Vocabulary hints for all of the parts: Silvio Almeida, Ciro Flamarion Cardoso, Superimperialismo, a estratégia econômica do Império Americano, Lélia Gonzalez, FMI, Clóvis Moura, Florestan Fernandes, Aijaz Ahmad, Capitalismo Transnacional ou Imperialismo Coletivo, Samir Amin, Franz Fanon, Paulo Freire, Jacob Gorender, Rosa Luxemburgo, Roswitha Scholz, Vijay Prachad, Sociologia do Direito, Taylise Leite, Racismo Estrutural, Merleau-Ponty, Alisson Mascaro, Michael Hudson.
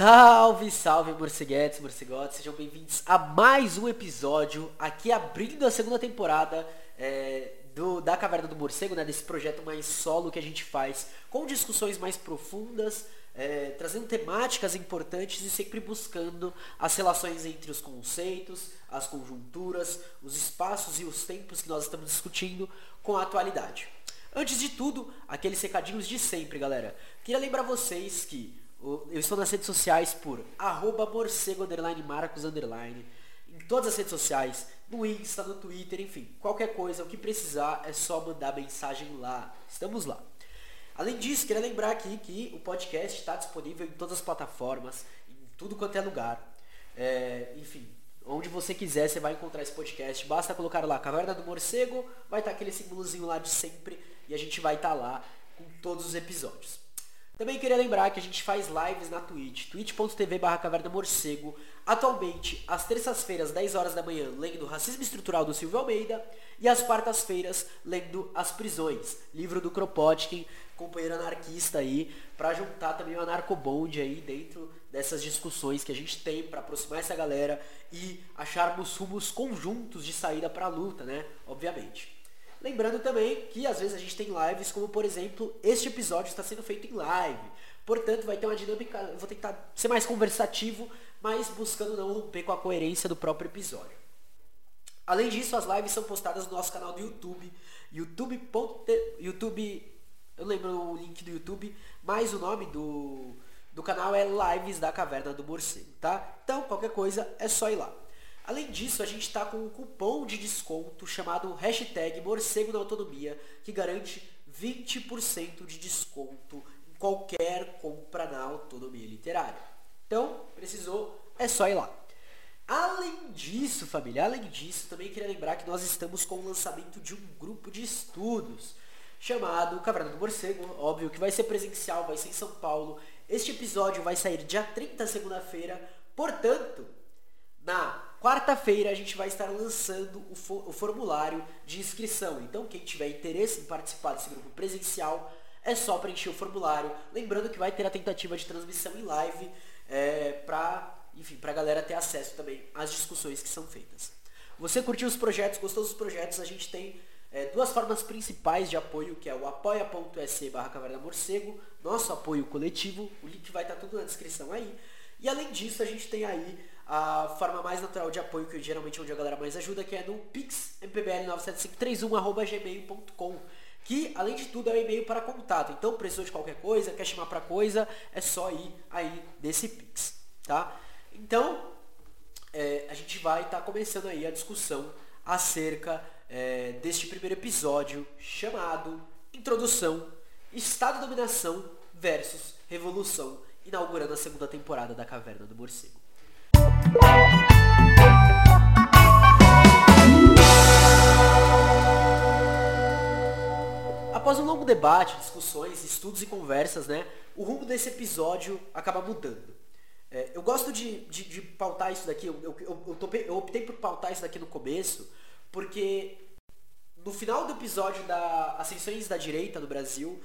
Salve, salve, morceguetes, morcegotes, sejam bem-vindos a mais um episódio aqui abrindo a segunda temporada da Caverna do Morcego, né, desse projeto mais solo que a gente faz com discussões mais profundas, trazendo temáticas importantes e sempre buscando as relações entre os conceitos, as conjunturas, os espaços e os tempos que nós estamos discutindo com a atualidade. Antes de tudo, aqueles recadinhos de sempre, galera. Queria lembrar vocês que eu estou nas redes sociais por @morcego_marcos_ em todas as redes sociais, no Insta, no Twitter, enfim, qualquer coisa, o que precisar é só mandar mensagem lá. Estamos lá. Além disso, queria lembrar aqui que o podcast está disponível em todas as plataformas, em tudo quanto é lugar. Enfim, onde você quiser, você vai encontrar esse podcast. Basta colocar lá Caverna do Morcego, vai estar aquele símbolozinho lá de sempre e a gente vai estar lá com todos os episódios. Também queria lembrar que a gente faz lives na Twitch, twitch.tv/cavernamorcego, atualmente às terças-feiras, 10 horas da manhã, lendo Racismo Estrutural do Silvio Almeida, e às quartas-feiras, lendo As Prisões, livro do Kropotkin, companheiro anarquista aí, para juntar também o anarcobonde aí dentro dessas discussões que a gente tem para aproximar essa galera e acharmos rumos conjuntos de saída para a luta, né? Obviamente. Lembrando também que às vezes a gente tem lives, como por exemplo, este episódio está sendo feito em live. Portanto, vai ter uma dinâmica, eu vou tentar ser mais conversativo, mas buscando não romper com a coerência do próprio episódio. Além disso, as lives são postadas no nosso canal do YouTube, eu lembro o link do YouTube, mas o nome do canal é Lives da Caverna do Morcego, tá? Então, qualquer coisa, é só ir lá. Além disso, a gente está com um cupom de desconto chamado #MorcegoNaAutonomia, que garante 20% de desconto em qualquer compra na Autonomia Literária. Então, precisou, é só ir lá. Além disso, família, também queria lembrar que nós estamos com o lançamento de um grupo de estudos chamado Caverna do Morcego, óbvio que vai ser presencial, vai ser em São Paulo. Este episódio vai sair dia 30, segunda-feira, portanto, na quarta-feira a gente vai estar lançando o formulário de inscrição. Então, quem tiver interesse em participar desse grupo presencial, é só preencher o formulário. Lembrando que vai ter a tentativa de transmissão em live para a galera ter acesso também às discussões que são feitas. Você curtiu os projetos, gostou dos projetos? A gente tem duas formas principais de apoio, que é o apoia.se/cavernamorcego, nosso apoio coletivo. O link vai estar tudo na descrição aí. E além disso, a gente tem aí a forma mais natural de apoio, que geralmente é onde a galera mais ajuda, que é no Pix, mpbl97531@gmail.com, que, além de tudo, é um e-mail para contato. Então, precisou de qualquer coisa, quer chamar para coisa, é só ir aí nesse Pix, tá? Então, a gente vai estar começando aí a discussão acerca deste primeiro episódio, chamado Introdução, Estado, Dominação versus Revolução, inaugurando a segunda temporada da Caverna do Morcego. Após um longo debate, discussões, estudos e conversas, né, o rumo desse episódio acaba mudando. Eu gosto de pautar isso daqui, eu optei por pautar isso daqui no começo, porque no final do episódio da Ascensões da Direita no Brasil,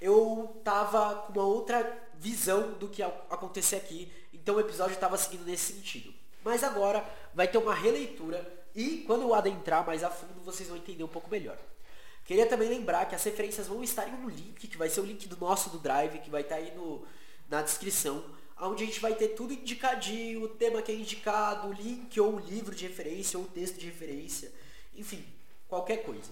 eu tava com uma outra visão do que acontecer aqui, então o episódio estava seguindo nesse sentido. Mas agora vai ter uma releitura e quando eu adentrar mais a fundo vocês vão entender um pouco melhor. Queria também lembrar que as referências vão estar em um link, que vai ser o link do Drive, que vai estar aí na descrição, onde a gente vai ter tudo indicadinho, o tema que é indicado, o link ou o livro de referência ou o texto de referência, enfim, qualquer coisa.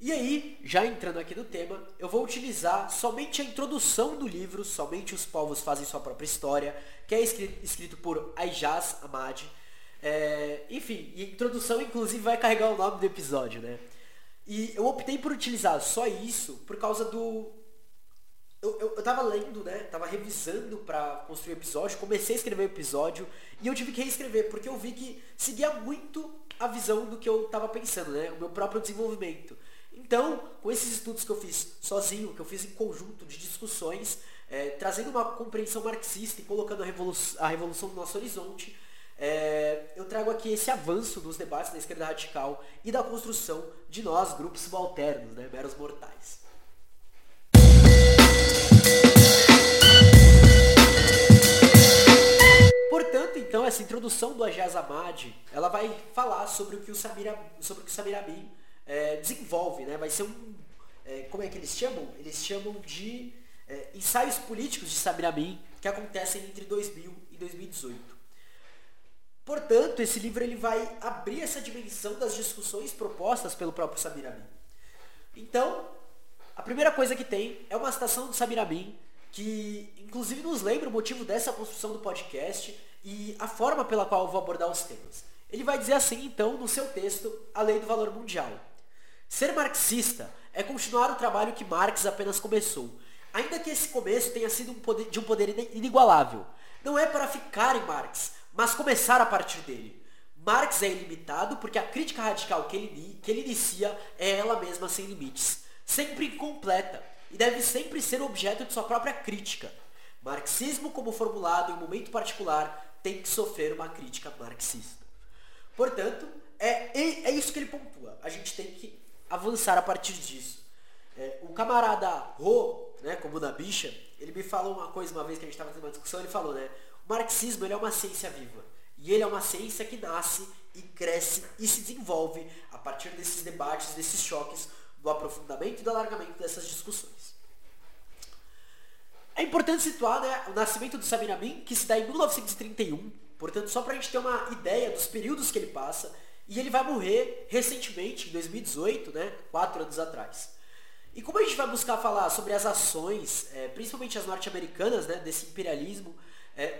E aí, já entrando aqui no tema, eu vou utilizar somente a introdução do livro Somente os Povos Fazem Sua Própria História, que é escrito por Aijaz Ahmad. Enfim, e a introdução inclusive vai carregar o nome do episódio, né? E eu optei por utilizar só isso por causa do... Eu tava lendo, né? Tava revisando pra construir o episódio, comecei a escrever o episódio e eu tive que reescrever, porque eu vi que seguia muito a visão do que eu tava pensando, né? O meu próprio desenvolvimento. Então, com esses estudos que eu fiz sozinho, que eu fiz em conjunto de discussões, trazendo uma compreensão marxista e colocando a revolução no nosso horizonte, eu trago aqui esse avanço dos debates da esquerda radical e da construção de nós, grupos subalternos, né, meros mortais. essa introdução do Aijaz Ahmad, ela vai falar sobre o que o Samir Amin desenvolve, né? Vai ser um, como é que eles chamam? Eles chamam de ensaios políticos de Samir Amin, que acontecem entre 2000 e 2018. Portanto, esse livro ele vai abrir essa dimensão das discussões propostas pelo próprio Samir Amin. Então, a primeira coisa que tem é uma citação do Samir Amin, que inclusive nos lembra o motivo dessa construção do podcast e a forma pela qual eu vou abordar os temas. Ele vai dizer assim, então, no seu texto, A Lei do Valor Mundial. Ser marxista é continuar o trabalho que Marx apenas começou, ainda que esse começo tenha sido de um poder inigualável. Não é para ficar em Marx, mas começar a partir dele. Marx é ilimitado porque a crítica radical que ele inicia é ela mesma sem limites, sempre incompleta, e deve sempre ser objeto de sua própria crítica. Marxismo, como formulado em um momento particular, tem que sofrer uma crítica marxista. Portanto, é isso que ele pontua. A gente tem que avançar a partir disso. O camarada Rô, né, como da bicha, ele me falou uma coisa uma vez que a gente estava fazendo uma discussão, ele falou, né, o marxismo ele é uma ciência viva. E ele é uma ciência que nasce e cresce e se desenvolve a partir desses debates, desses choques, do aprofundamento e do alargamento dessas discussões. É importante situar, né, o nascimento do Samir Amin, que se dá em 1931, portanto, só para a gente ter uma ideia dos períodos que ele passa, e ele vai morrer recentemente, em 2018, né, 4 anos atrás. E como a gente vai buscar falar sobre as ações, principalmente as norte-americanas, né, desse imperialismo,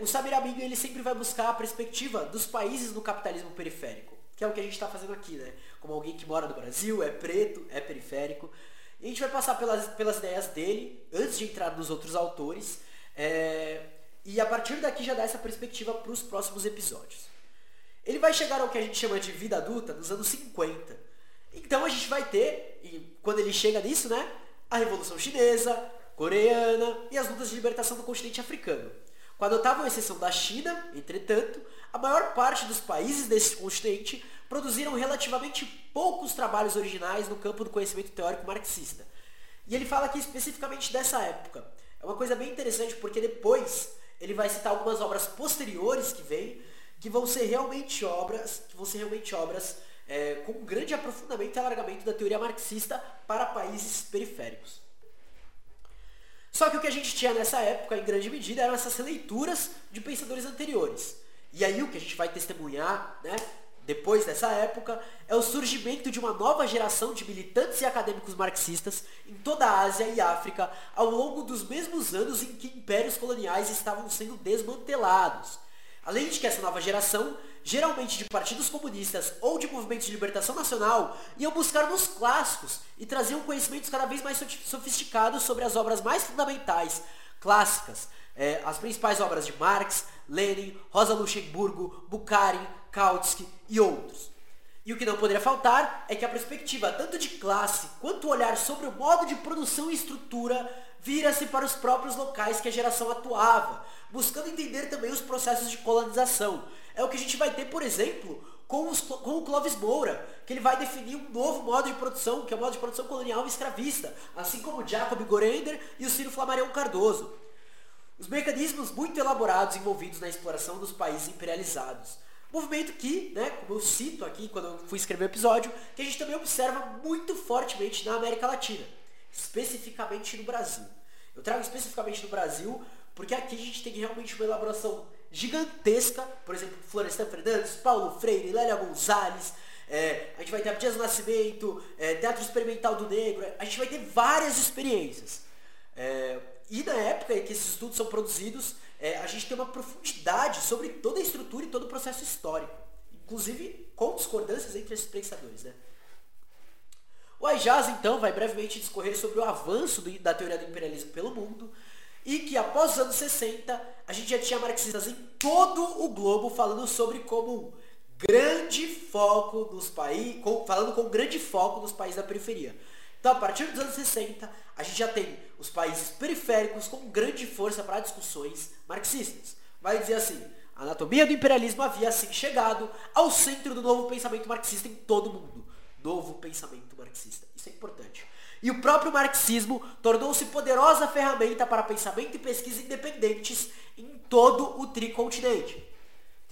o Samir Amin ele sempre vai buscar a perspectiva dos países do capitalismo periférico, que é o que a gente está fazendo aqui, né? Como alguém que mora no Brasil, é preto, é periférico. E a gente vai passar pelas ideias dele, antes de entrar nos outros autores, e a partir daqui já dá essa perspectiva para os próximos episódios. Ele vai chegar ao que a gente chama de vida adulta nos anos 50. Então a gente vai ter, e quando ele chega nisso, né, a Revolução Chinesa, Coreana e as lutas de libertação do continente africano. Com a notável exceção da China, entretanto, a maior parte dos países desse continente produziram relativamente poucos trabalhos originais no campo do conhecimento teórico marxista. E ele fala aqui especificamente dessa época. É uma coisa bem interessante porque depois ele vai citar algumas obras posteriores que vêm, que vão ser realmente obras com um grande aprofundamento e alargamento da teoria marxista para países periféricos. Só que o que a gente tinha nessa época, em grande medida, eram essas releituras de pensadores anteriores. E aí o que a gente vai testemunhar, né, depois dessa época, é o surgimento de uma nova geração de militantes e acadêmicos marxistas em toda a Ásia e África ao longo dos mesmos anos em que impérios coloniais estavam sendo desmantelados. Além de que essa nova geração, geralmente de partidos comunistas ou de movimentos de libertação nacional, iam buscar nos clássicos e traziam conhecimentos cada vez mais sofisticados sobre as obras mais fundamentais, clássicas, as principais obras de Marx, Lenin, Rosa Luxemburgo, Bukharin, Kautsky e outros. E o que não poderia faltar é que a perspectiva tanto de classe quanto o olhar sobre o modo de produção e estrutura vira-se para os próprios locais que a geração atuava, buscando entender também os processos de colonização. É o que a gente vai ter, por exemplo, com o Clóvis Moura, que ele vai definir um novo modo de produção, que é o modo de produção colonial e escravista, assim como o Jacob Gorender e o Ciro Flamarion Cardoso. Os mecanismos muito elaborados envolvidos na exploração dos países imperializados. Movimento que, né, como eu cito aqui quando eu fui escrever o episódio, que a gente também observa muito fortemente na América Latina, especificamente no Brasil. Eu trago especificamente no Brasil porque aqui a gente tem realmente uma elaboração gigantesca, por exemplo, Florestan Fernandes, Paulo Freire, Lélia Gonzalez, a gente vai ter Abdias do Nascimento, Teatro Experimental do Negro, a gente vai ter várias experiências. E na época em que esses estudos são produzidos, a gente tem uma profundidade sobre toda a estrutura e todo o processo histórico, inclusive com discordâncias entre esses pensadores, né? O Aijaz, então, vai brevemente discorrer sobre o avanço da teoria do imperialismo pelo mundo e que, após os anos 60, a gente já tinha marxistas em todo o globo falando sobre como grande foco nos países, falando com grande foco nos países da periferia. Então, a partir dos anos 60, a gente já tem os países periféricos com grande força para discussões marxistas. Vai dizer assim, a anatomia do imperialismo havia, assim, chegado ao centro do novo pensamento marxista em todo o mundo. Novo pensamento marxista. Isso é importante. E o próprio marxismo tornou-se poderosa ferramenta para pensamento e pesquisa independentes em todo o tricontinente.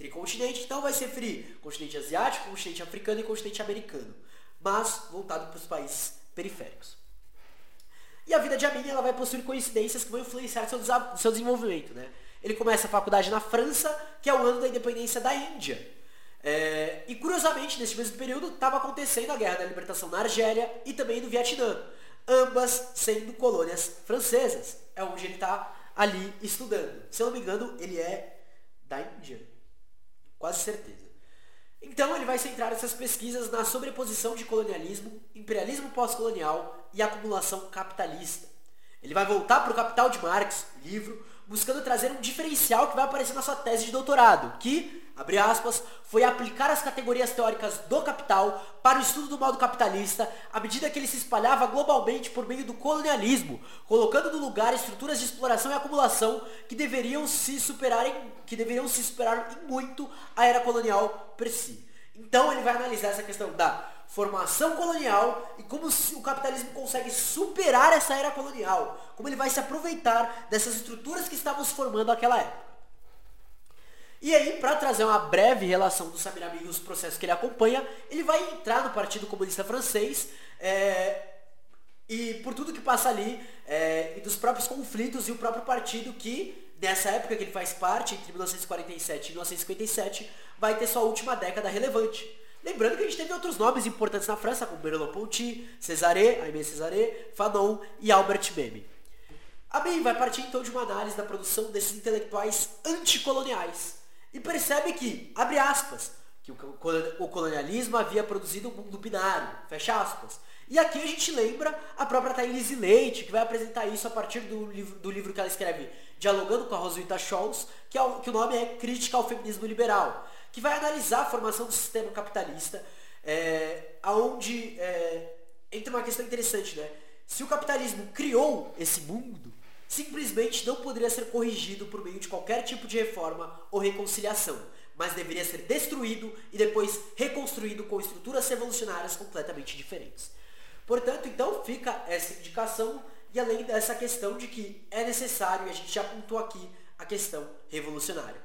Tricontinente, então vai ser free. Continente asiático, continente africano e continente americano. Mas voltado para os países periféricos. E a vida de Amin, ela vai possuir coincidências que vão influenciar seu desenvolvimento, né? Ele começa a faculdade na França, que é o ano da independência da Índia. E curiosamente, nesse mesmo período, estava acontecendo a Guerra da Libertação na Argélia e também no Vietnã. Ambas sendo colônias francesas. É onde ele está ali estudando. Se eu não me engano, ele é da Índia. Quase certeza. Então ele vai centrar essas pesquisas na sobreposição de colonialismo, imperialismo pós-colonial e acumulação capitalista. Ele vai voltar para o Capital de Marx, livro, buscando trazer um diferencial que vai aparecer na sua tese de doutorado, que, abre aspas, foi aplicar as categorias teóricas do capital para o estudo do modo capitalista à medida que ele se espalhava globalmente por meio do colonialismo, colocando no lugar estruturas de exploração e acumulação que deveriam se superar em muito a era colonial per si. Então ele vai analisar essa questão da formação colonial e como o capitalismo consegue superar essa era colonial, como ele vai se aproveitar dessas estruturas que estavam se formando naquela época. E aí, para trazer uma breve relação do Samir Amin e os processos que ele acompanha, ele vai entrar no Partido Comunista Francês e por tudo que passa ali, e dos próprios conflitos e o próprio partido que, nessa época que ele faz parte, entre 1947 e 1957, vai ter sua última década relevante. Lembrando que a gente teve outros nomes importantes na França, como Merleau-Ponty, Césaire, Aimé Césaire, Fanon e Albert Memmi. Amin vai partir então de uma análise da produção desses intelectuais anticoloniais e percebe que, abre aspas, que o colonialismo havia produzido um mundo binário, fecha aspas. E aqui a gente lembra a própria Taylise Leite, que vai apresentar isso a partir do livro que ela escreve dialogando com a Roswitha Scholz, que o nome é Crítica ao Feminismo Liberal, que vai analisar a formação do sistema capitalista, onde entra uma questão interessante, né? Se o capitalismo criou esse mundo, simplesmente não poderia ser corrigido por meio de qualquer tipo de reforma ou reconciliação, mas deveria ser destruído e depois reconstruído com estruturas revolucionárias completamente diferentes. Portanto, então, fica essa indicação, e além dessa questão de que é necessário, e a gente já apontou aqui, a questão revolucionária.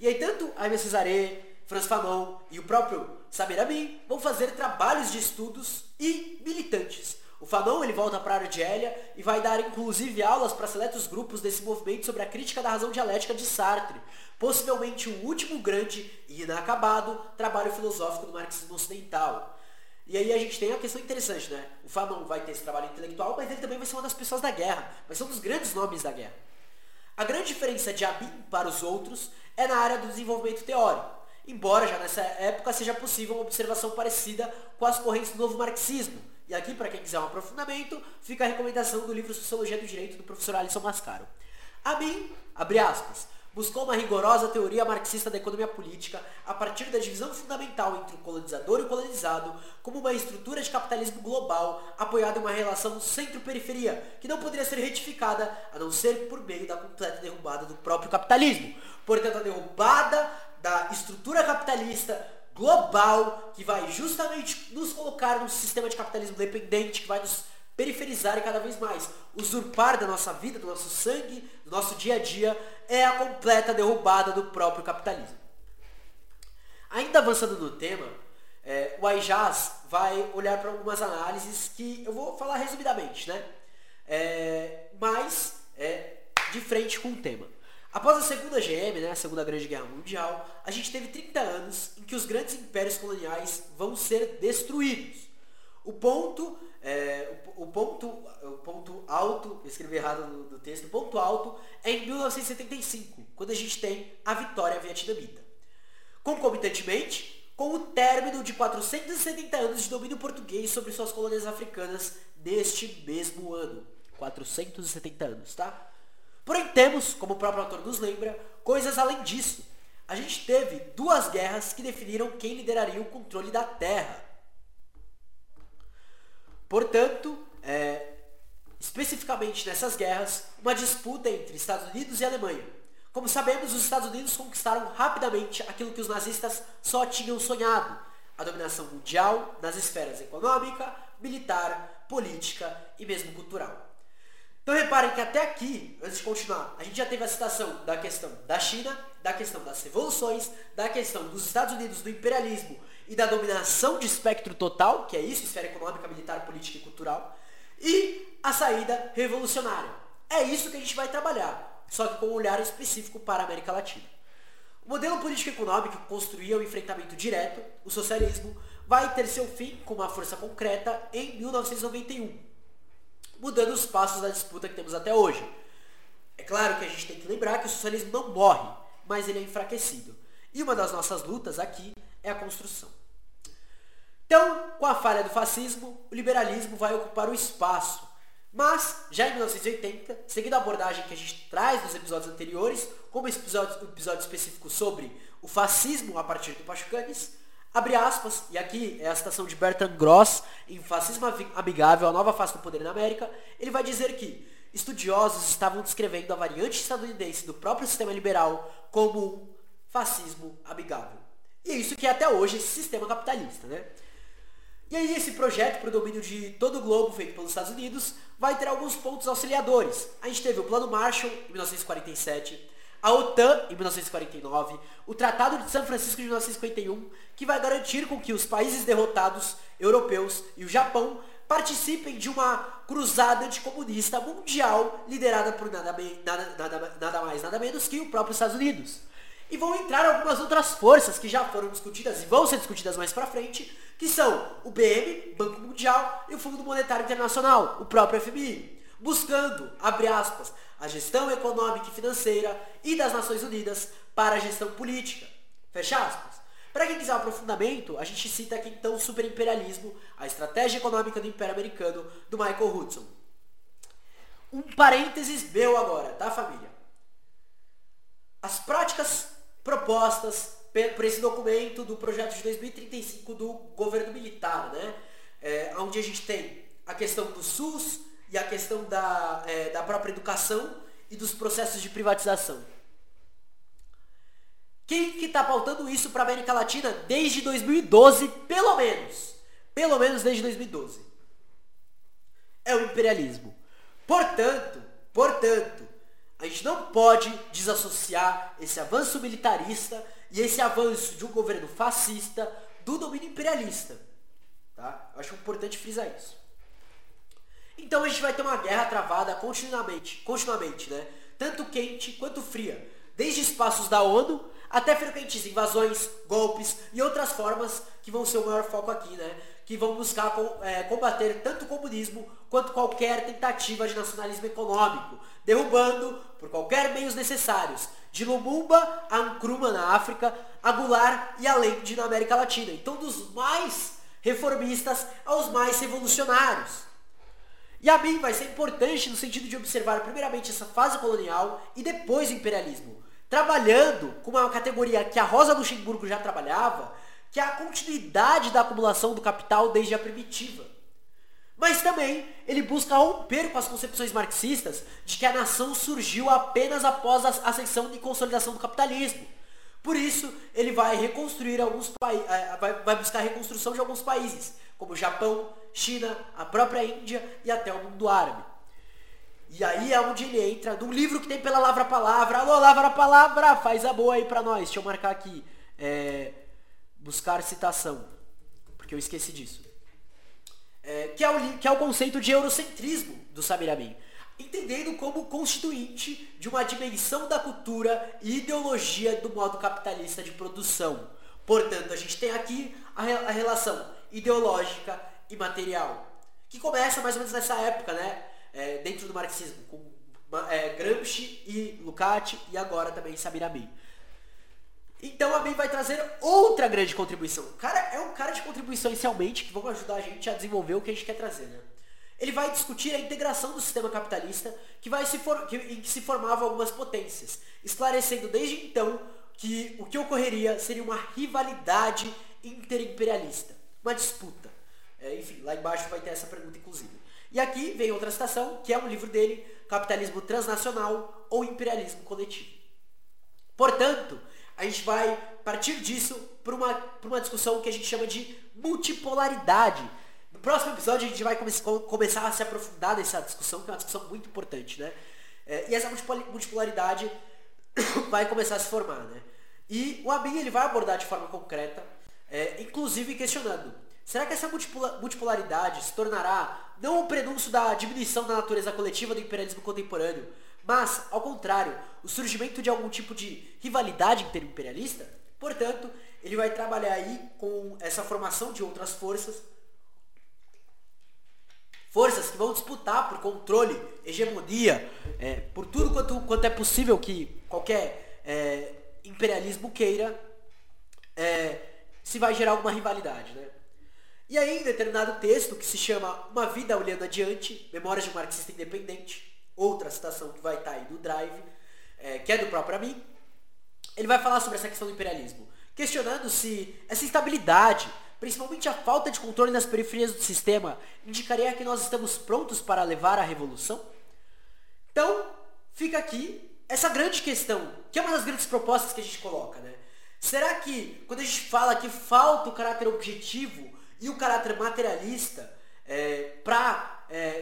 E aí tanto Aimé Césaire, Franz Fanon e o próprio Samir Amin vão fazer trabalhos de estudos e militantes. O Fanon ele volta para a Argélia e vai dar inclusive aulas para seletos grupos desse movimento sobre a crítica da razão dialética de Sartre, possivelmente o último grande e inacabado trabalho filosófico do marxismo ocidental. E aí a gente tem uma questão interessante, né? O Fanon vai ter esse trabalho intelectual, mas ele também vai ser uma das pessoas da guerra, vai ser um dos grandes nomes da guerra. A grande diferença de Amin para os outros é na área do desenvolvimento teórico, embora já nessa época seja possível uma observação parecida com as correntes do novo marxismo. E aqui, para quem quiser um aprofundamento, fica a recomendação do livro Sociologia do Direito, do professor Alisson Mascaro. Amin, abre aspas, buscou uma rigorosa teoria marxista da economia política a partir da divisão fundamental entre o colonizador e o colonizado como uma estrutura de capitalismo global apoiada em uma relação centro-periferia que não poderia ser retificada a não ser por meio da completa derrubada do próprio capitalismo. Portanto, a derrubada da estrutura capitalista global que vai justamente nos colocar num sistema de capitalismo dependente que vai nos periferizar cada vez mais, usurpar da nossa vida, do nosso sangue, do nosso dia a dia, é a completa derrubada do próprio capitalismo. Ainda avançando no tema, o Aijaz vai olhar para algumas análises que eu vou falar resumidamente, né? De frente com o tema. Após a segunda GM, né, a Segunda Grande Guerra Mundial, a gente teve 30 anos em que os grandes impérios coloniais vão ser destruídos. O ponto alto é em 1975, quando a gente tem a vitória vietnamita. Concomitantemente, com o término de 470 anos de domínio português sobre suas colônias africanas neste mesmo ano. 470 anos, tá? Porém temos, como o próprio autor nos lembra, coisas além disso. A gente teve duas guerras que definiram quem lideraria o controle da terra. Portanto, especificamente nessas guerras, uma disputa entre Estados Unidos e Alemanha. Como sabemos, os Estados Unidos conquistaram rapidamente aquilo que os nazistas só tinham sonhado, a dominação mundial nas esferas econômica, militar, política e mesmo cultural. Então reparem que até aqui, antes de continuar, a gente já teve a citação da questão da China, da questão das revoluções, da questão dos Estados Unidos, do imperialismo e da dominação de espectro total, que é isso, esfera econômica, militar, política e cultural, e a saída revolucionária. É isso que a gente vai trabalhar, só que com um olhar específico para a América Latina. O modelo político-econômico que construía o enfrentamento direto, o socialismo, vai ter seu fim com uma força concreta em 1991. Mudando os passos da disputa que temos até hoje. É claro que a gente tem que lembrar que o socialismo não morre, mas ele é enfraquecido. E uma das nossas lutas aqui é a construção. Então, com a falha do fascismo, o liberalismo vai ocupar o espaço. Mas, já em 1980, seguindo a abordagem que a gente traz nos episódios anteriores, como esse episódio específico sobre o fascismo a partir do Pachukanis, abre aspas, e aqui é a citação de Bertrand Gross, em Fascismo Amigável, a nova face do poder na América, ele vai dizer que estudiosos estavam descrevendo a variante estadunidense do próprio sistema liberal como um fascismo amigável. E é isso que é até hoje esse sistema capitalista, né? E aí esse projeto para o domínio de todo o globo feito pelos Estados Unidos vai ter alguns pontos auxiliadores. A gente teve o Plano Marshall, em 1947, a OTAN, em 1949, o Tratado de São Francisco, de 1951, que vai garantir com que os países derrotados, europeus e o Japão, participem de uma cruzada anticomunista mundial liderada por nada mais, nada menos que o próprio Estados Unidos. E vão entrar algumas outras forças que já foram discutidas e vão ser discutidas mais pra frente, que são o BM, Banco Mundial, e o Fundo Monetário Internacional, o próprio FMI, buscando, abre aspas, a gestão econômica e financeira e das Nações Unidas para a gestão política. Fecha aspas. Para quem quiser um aprofundamento, a gente cita aqui então o Superimperialismo, a estratégia econômica do Império Americano, do Michael Hudson. Um parênteses meu agora, tá, família? As práticas propostas por esse documento do projeto de 2035 do governo militar, né? Onde a gente tem a questão do SUS, e a questão da própria educação e dos processos de privatização. Quem que está pautando isso para a América Latina desde 2012, pelo menos? Pelo menos desde 2012. É o imperialismo. Portanto, a gente não pode desassociar esse avanço militarista e esse avanço de um governo fascista do domínio imperialista. Tá? Eu acho importante frisar isso. Então a gente vai ter uma guerra travada continuamente, né? Tanto quente quanto fria, desde espaços da ONU até frequentes invasões, golpes e outras formas que vão ser o maior foco aqui, né? Que vão buscar combater tanto o comunismo quanto qualquer tentativa de nacionalismo econômico, derrubando, por qualquer meios necessários, de Lumumba a Nkrumah na África, a Goulart e a Allende na América Latina. Então dos mais reformistas aos mais revolucionários. E a mim vai ser importante no sentido de observar primeiramente essa fase colonial e depois o imperialismo, trabalhando com uma categoria que a Rosa Luxemburgo já trabalhava, que é a continuidade da acumulação do capital desde a primitiva. Mas também ele busca romper com as concepções marxistas de que a nação surgiu apenas após a ascensão e consolidação do capitalismo. Por isso, ele vai reconstruir vai buscar a reconstrução de alguns países, como o Japão, China, a própria Índia e até o mundo árabe. E aí é onde ele entra num livro que tem pela Lavra Palavra. Alô, Lavra Palavra, faz a boa aí pra nós. Deixa eu marcar aqui. Buscar citação, porque eu esqueci disso. Que é o conceito de eurocentrismo do Samir Amin, entendendo como constituinte de uma dimensão da cultura e ideologia do modo capitalista de produção. Portanto, a gente tem aqui a relação ideológica e material, que começa mais ou menos nessa época, né? Dentro do marxismo, com Gramsci e Lukács e agora também Samir Amin. Então, Amin vai trazer outra grande contribuição. O cara é um cara de contribuições realmente que vão ajudar a gente a desenvolver o que a gente quer trazer, né? Ele vai discutir a integração do sistema capitalista em que se formavam algumas potências, esclarecendo desde então que o que ocorreria seria uma rivalidade interimperialista, uma disputa. Enfim, lá embaixo vai ter essa pergunta, inclusive. E aqui vem outra citação, que é um livro dele, Capitalismo Transnacional ou Imperialismo Coletivo. Portanto, a gente vai partir disso para uma discussão que a gente chama de multipolaridade, No próximo episódio a gente vai começar a se aprofundar nessa discussão, que é uma discussão muito importante, né? E essa multipolaridade vai começar a se formar, né? E o Amin, ele vai abordar de forma concreta, inclusive questionando: será que essa multipolaridade se tornará não o prenúncio da diminuição da natureza coletiva do imperialismo contemporâneo, mas, ao contrário, o surgimento de algum tipo de rivalidade interimperialista? Portanto, ele vai trabalhar aí com essa formação de outras forças que vão disputar por controle, hegemonia, por tudo quanto é possível que qualquer imperialismo queira, se vai gerar alguma rivalidade, né? E aí, em determinado texto, que se chama Uma Vida Olhando Adiante, Memórias de um Marxista Independente, outra citação que vai estar aí do Drive, que é do próprio Amin, ele vai falar sobre essa questão do imperialismo, questionando se essa instabilidade, principalmente a falta de controle nas periferias do sistema, indicaria que nós estamos prontos para levar a revolução? Então, fica aqui essa grande questão, que é uma das grandes propostas que a gente coloca, né? Será que, quando a gente fala que falta o caráter objetivo e o caráter materialista,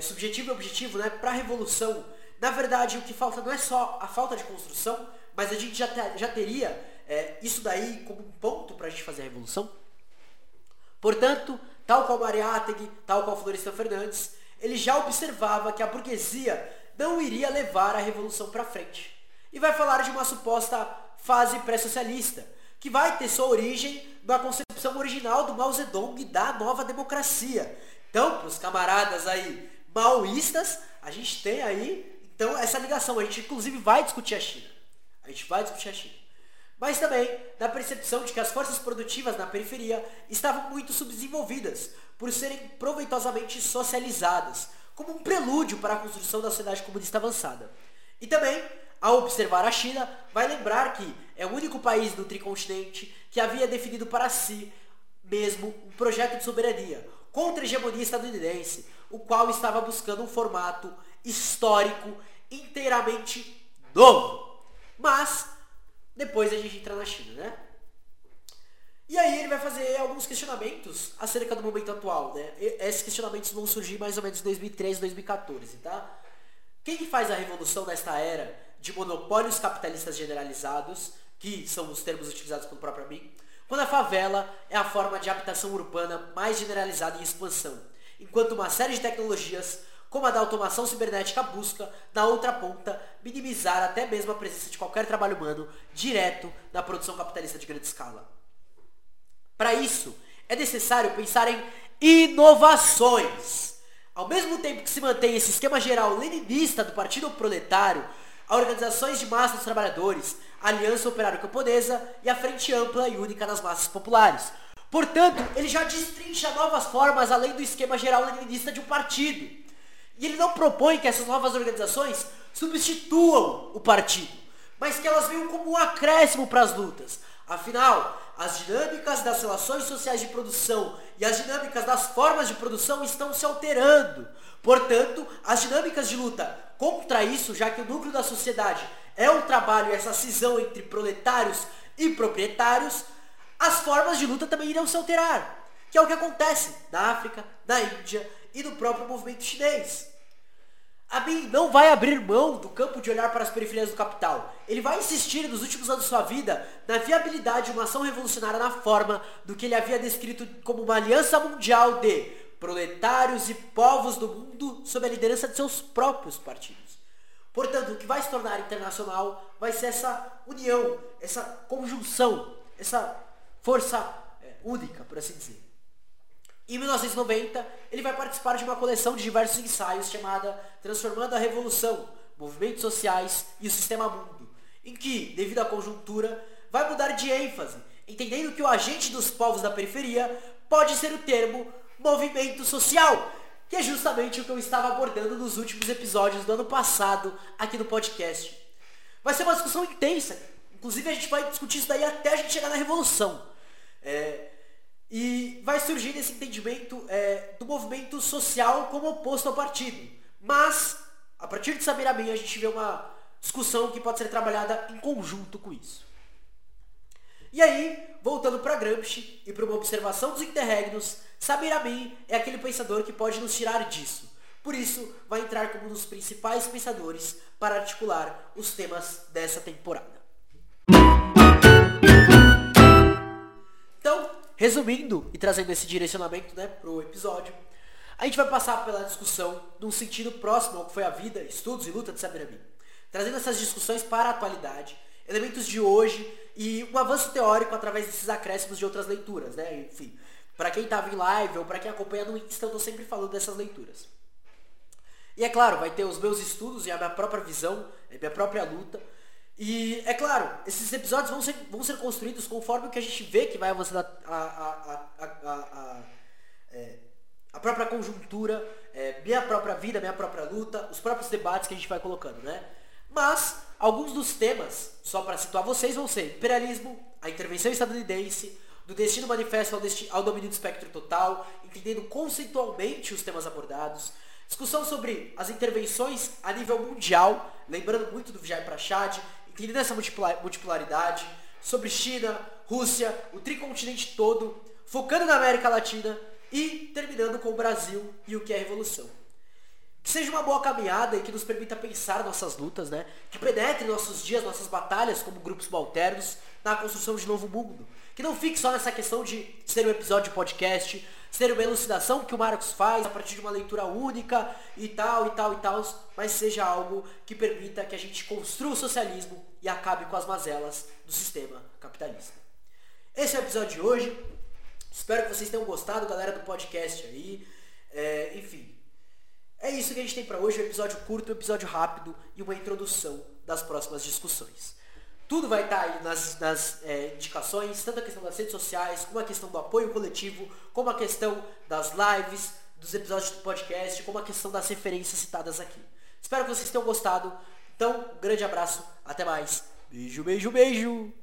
subjetivo e objetivo, né, para a revolução, na verdade o que falta não é só a falta de construção, mas a gente já teria isso daí como um ponto para a gente fazer a revolução? Portanto, tal qual Mariátegui, tal qual Florestan Fernandes, ele já observava que a burguesia não iria levar a revolução para frente. E vai falar de uma suposta fase pré-socialista, que vai ter sua origem na concepção original do Mao Zedong da nova democracia. Então, para os camaradas aí maoístas, a gente tem aí então essa ligação. A gente inclusive vai discutir a China. Mas também da percepção de que as forças produtivas na periferia estavam muito subdesenvolvidas por serem proveitosamente socializadas, como um prelúdio para a construção da sociedade comunista avançada. E também, ao observar a China, vai lembrar que é o único país do tricontinente que havia definido para si mesmo um projeto de soberania contra a hegemonia estadunidense, o qual estava buscando um formato histórico inteiramente novo. Mas depois a gente entra na China, né? E aí ele vai fazer alguns questionamentos acerca do momento atual, né? Esses questionamentos vão surgir mais ou menos em 2013, 2014, tá? Quem que faz a revolução nesta era de monopólios capitalistas generalizados, que são os termos utilizados pelo próprio Amin, quando a favela é a forma de habitação urbana mais generalizada em expansão, enquanto uma série de tecnologias, como a da automação cibernética, busca, na outra ponta, minimizar até mesmo a presença de qualquer trabalho humano direto na produção capitalista de grande escala. Para isso, é necessário pensar em inovações. Ao mesmo tempo que se mantém esse esquema geral leninista do Partido Proletário, a organizações de massa dos trabalhadores, a Aliança Operário Camponesa e a Frente Ampla e Única das Massas Populares. Portanto, ele já destrincha novas formas além do esquema geral leninista de um partido. E ele não propõe que essas novas organizações substituam o partido, mas que elas venham como um acréscimo para as lutas. Afinal, as dinâmicas das relações sociais de produção e as dinâmicas das formas de produção estão se alterando. Portanto, as dinâmicas de luta contra isso, já que o núcleo da sociedade é o trabalho e essa cisão entre proletários e proprietários, as formas de luta também irão se alterar, que é o que acontece na África, na Índia e no próprio movimento chinês. Amin não vai abrir mão do campo de olhar para as periferias do capital. Ele vai insistir nos últimos anos de sua vida na viabilidade de uma ação revolucionária na forma do que ele havia descrito como uma aliança mundial de proletários e povos do mundo sob a liderança de seus próprios partidos. Portanto, o que vai se tornar internacional vai ser essa união, essa conjunção, essa força única, por assim dizer. Em 1990, ele vai participar de uma coleção de diversos ensaios chamada Transformando a Revolução, Movimentos Sociais e o Sistema Mundo, em que, devido à conjuntura, vai mudar de ênfase, entendendo que o agente dos povos da periferia pode ser o termo movimento social, que é justamente o que eu estava abordando nos últimos episódios do ano passado aqui no podcast. Vai ser uma discussão intensa, inclusive a gente vai discutir isso daí até a gente chegar na revolução. E vai surgir esse entendimento do movimento social como oposto ao partido. Mas, a partir de Samir Amin, a gente vê uma discussão que pode ser trabalhada em conjunto com isso. E aí, voltando para Gramsci e para uma observação dos interregnos, Samir Amin é aquele pensador que pode nos tirar disso. Por isso, vai entrar como um dos principais pensadores para articular os temas dessa temporada. Então, resumindo e trazendo esse direcionamento, para o episódio, a gente vai passar pela discussão num sentido próximo ao que foi a vida, estudos e luta de Samir Amin, trazendo essas discussões para a atualidade, elementos de hoje e um avanço teórico através desses acréscimos de outras leituras, Enfim, para quem estava em live ou para quem acompanha no Insta, eu tô sempre falando dessas leituras. E é claro, vai ter os meus estudos e a minha própria visão, a minha própria luta. E é claro, esses episódios vão ser construídos conforme o que a gente vê que vai avançando a própria conjuntura, minha própria vida, minha própria luta, os próprios debates que a gente vai colocando, Mas alguns dos temas, só para situar vocês, vão ser imperialismo, a intervenção estadunidense, do destino manifesto ao domínio do espectro total, entendendo conceitualmente os temas abordados. Discussão sobre as intervenções a nível mundial, lembrando muito do Vijay Prachad, entendendo essa multipolaridade, sobre China, Rússia, o tricontinente todo, focando na América Latina e terminando com o Brasil e o que é revolução. Que seja uma boa caminhada e que nos permita pensar nossas lutas, que penetre nossos dias, nossas batalhas como grupos subalternos na construção de um novo mundo. Que não fique só nessa questão de ser um episódio de podcast, ser uma elucidação que o Marcos faz a partir de uma leitura única e tal, mas seja algo que permita que a gente construa o socialismo e acabe com as mazelas do sistema capitalista. Esse é o episódio de hoje. Espero que vocês tenham gostado, galera do podcast aí. Enfim, é isso que a gente tem para hoje, um episódio curto, um episódio rápido e uma introdução das próximas discussões. Tudo vai estar aí nas indicações, tanto a questão das redes sociais, como a questão do apoio coletivo, como a questão das lives, dos episódios do podcast, como a questão das referências citadas aqui. Espero que vocês tenham gostado. Então, um grande abraço, até mais. Beijo, beijo, beijo!